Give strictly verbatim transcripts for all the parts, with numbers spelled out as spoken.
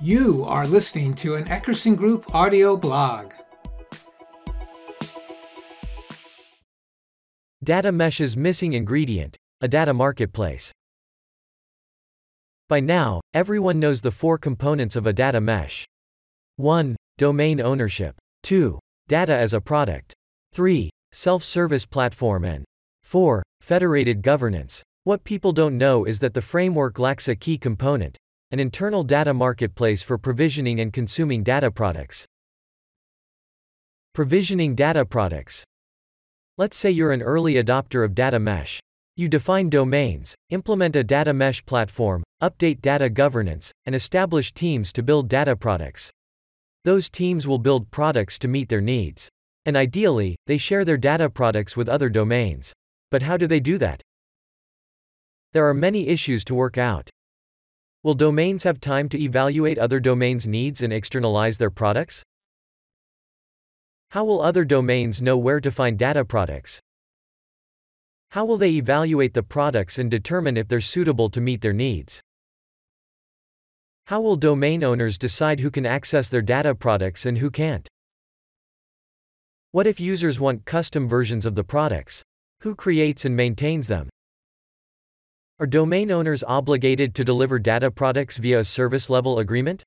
You are listening to an Eckerson Group audio blog. Data Mesh's missing ingredient, a data marketplace. By now, everyone knows the four components of a data mesh. one. Domain ownership. two. Data as a product. three. Self-service platform, and four. Federated governance. What people don't know is that the framework lacks a key component, an internal data marketplace for provisioning and consuming data products. Provisioning data products. Let's say you're an early adopter of data mesh. You define domains, implement a data mesh platform, update data governance, and establish teams to build data products. Those teams will build products to meet their needs. And ideally, they share their data products with other domains. But how do they do that? There are many issues to work out. Will domains have time to evaluate other domains' needs and externalize their products? How will other domains know where to find data products? How will they evaluate the products and determine if they're suitable to meet their needs? How will domain owners decide who can access their data products and who can't? What if users want custom versions of the products? Who creates and maintains them? Are domain owners obligated to deliver data products via a service-level agreement?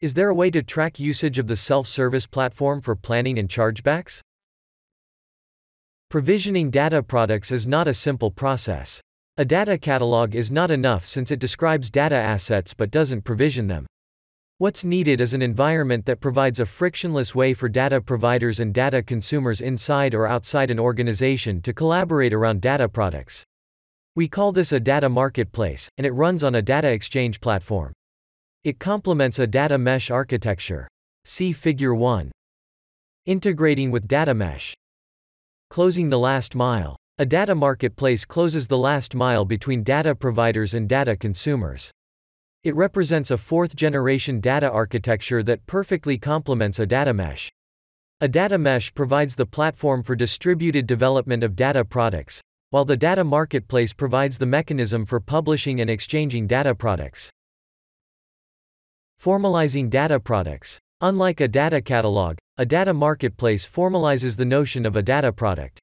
Is there a way to track usage of the self-service platform for planning and chargebacks? Provisioning data products is not a simple process. A data catalog is not enough since it describes data assets but doesn't provision them. What's needed is an environment that provides a frictionless way for data providers and data consumers inside or outside an organization to collaborate around data products. We call this a data marketplace, and it runs on a data exchange platform. It complements a data mesh architecture. See Figure one. Integrating with data mesh. Closing the last mile. A data marketplace closes the last mile between data providers and data consumers. It represents a fourth-generation data architecture that perfectly complements a data mesh. A data mesh provides the platform for distributed development of data products, while the data marketplace provides the mechanism for publishing and exchanging data products. Formalizing data products. Unlike a data catalog, a data marketplace formalizes the notion of a data product.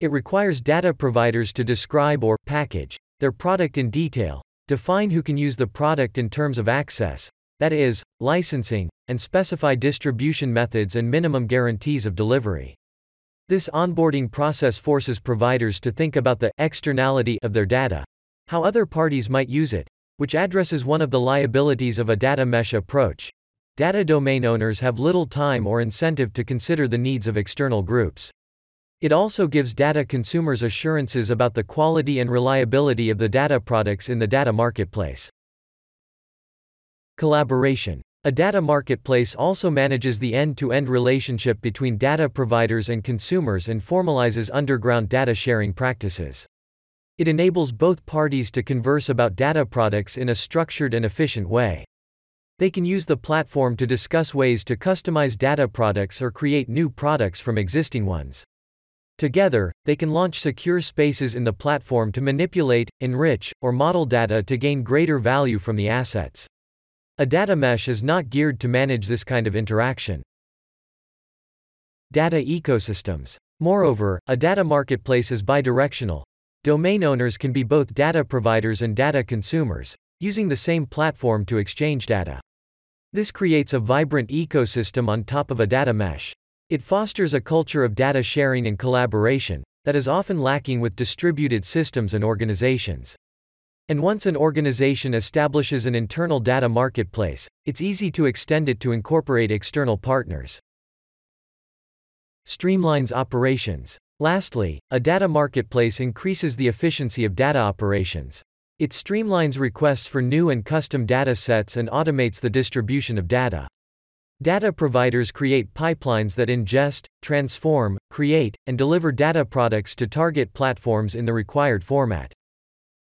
It requires data providers to describe or package their product in detail, define who can use the product in terms of access, that is, licensing, and specify distribution methods and minimum guarantees of delivery. This onboarding process forces providers to think about the externality of their data, how other parties might use it, which addresses one of the liabilities of a data mesh approach. Data domain owners have little time or incentive to consider the needs of external groups. It also gives data consumers assurances about the quality and reliability of the data products in the data marketplace. Collaboration. A data marketplace also manages the end-to-end relationship between data providers and consumers and formalizes underground data sharing practices. It enables both parties to converse about data products in a structured and efficient way. They can use the platform to discuss ways to customize data products or create new products from existing ones. Together, they can launch secure spaces in the platform to manipulate, enrich, or model data to gain greater value from the assets. A data mesh is not geared to manage this kind of interaction. Data ecosystems. Moreover, a data marketplace is bidirectional. Domain owners can be both data providers and data consumers, using the same platform to exchange data. This creates a vibrant ecosystem on top of a data mesh. It fosters a culture of data sharing and collaboration that is often lacking with distributed systems and organizations. And once an organization establishes an internal data marketplace, it's easy to extend it to incorporate external partners. Streamlines operations. Lastly, a data marketplace increases the efficiency of data operations. It streamlines requests for new and custom data sets and automates the distribution of data. Data providers create pipelines that ingest, transform, create, and deliver data products to target platforms in the required format.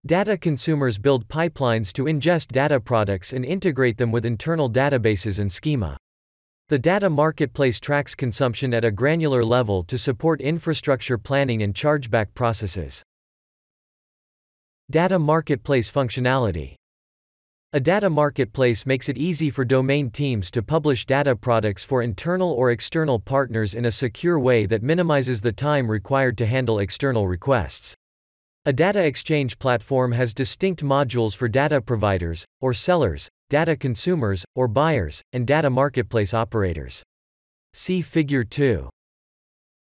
Data consumers build pipelines to ingest data products and integrate them with internal databases and schema. The data marketplace tracks consumption at a granular level to support infrastructure planning and chargeback processes. Data marketplace functionality. A data marketplace makes it easy for domain teams to publish data products for internal or external partners in a secure way that minimizes the time required to handle external requests. A data exchange platform has distinct modules for data providers, or sellers, data consumers, or buyers, and data marketplace operators. See Figure two.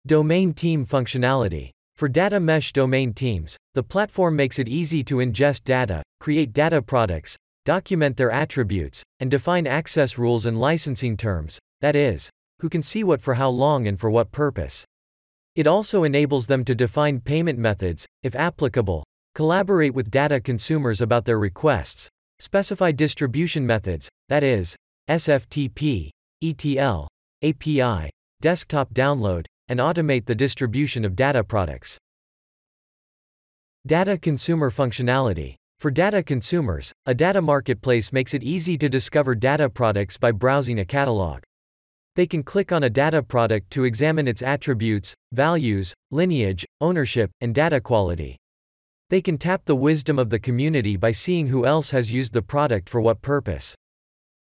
Domain team functionality. For data mesh domain teams, the platform makes it easy to ingest data, create data products, document their attributes, and define access rules and licensing terms, that is, who can see what for how long and for what purpose. It also enables them to define payment methods, if applicable, collaborate with data consumers about their requests, specify distribution methods, that is, S F T P, E T L, A P I, desktop download, and automate the distribution of data products. Data consumer functionality. For data consumers, a data marketplace makes it easy to discover data products by browsing a catalog. They can click on a data product to examine its attributes, values, lineage, ownership, and data quality. They can tap the wisdom of the community by seeing who else has used the product for what purpose.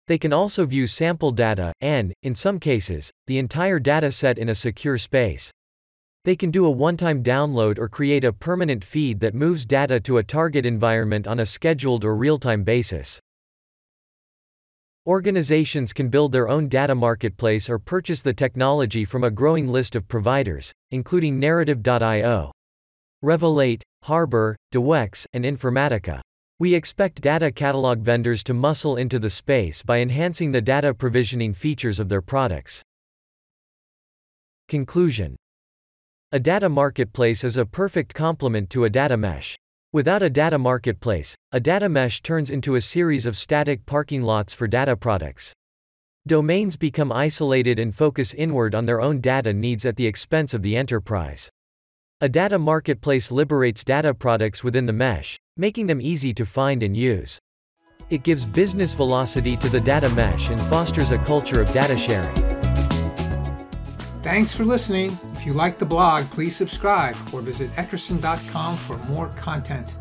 They can also view sample data, and, in some cases, the entire dataset in a secure space. They can do a one-time download or create a permanent feed that moves data to a target environment on a scheduled or real-time basis. Organizations can build their own data marketplace or purchase the technology from a growing list of providers, including Narrative dot i o, Revelate, Harbor, DeWex, and Informatica. We expect data catalog vendors to muscle into the space by enhancing the data provisioning features of their products. Conclusion. A data marketplace is a perfect complement to a data mesh. Without a data marketplace, a data mesh turns into a series of static parking lots for data products. Domains become isolated and focus inward on their own data needs at the expense of the enterprise. A data marketplace liberates data products within the mesh, making them easy to find and use. It gives business velocity to the data mesh and fosters a culture of data sharing. Thanks for listening. If you like the blog, please subscribe or visit Eckerson dot com for more content.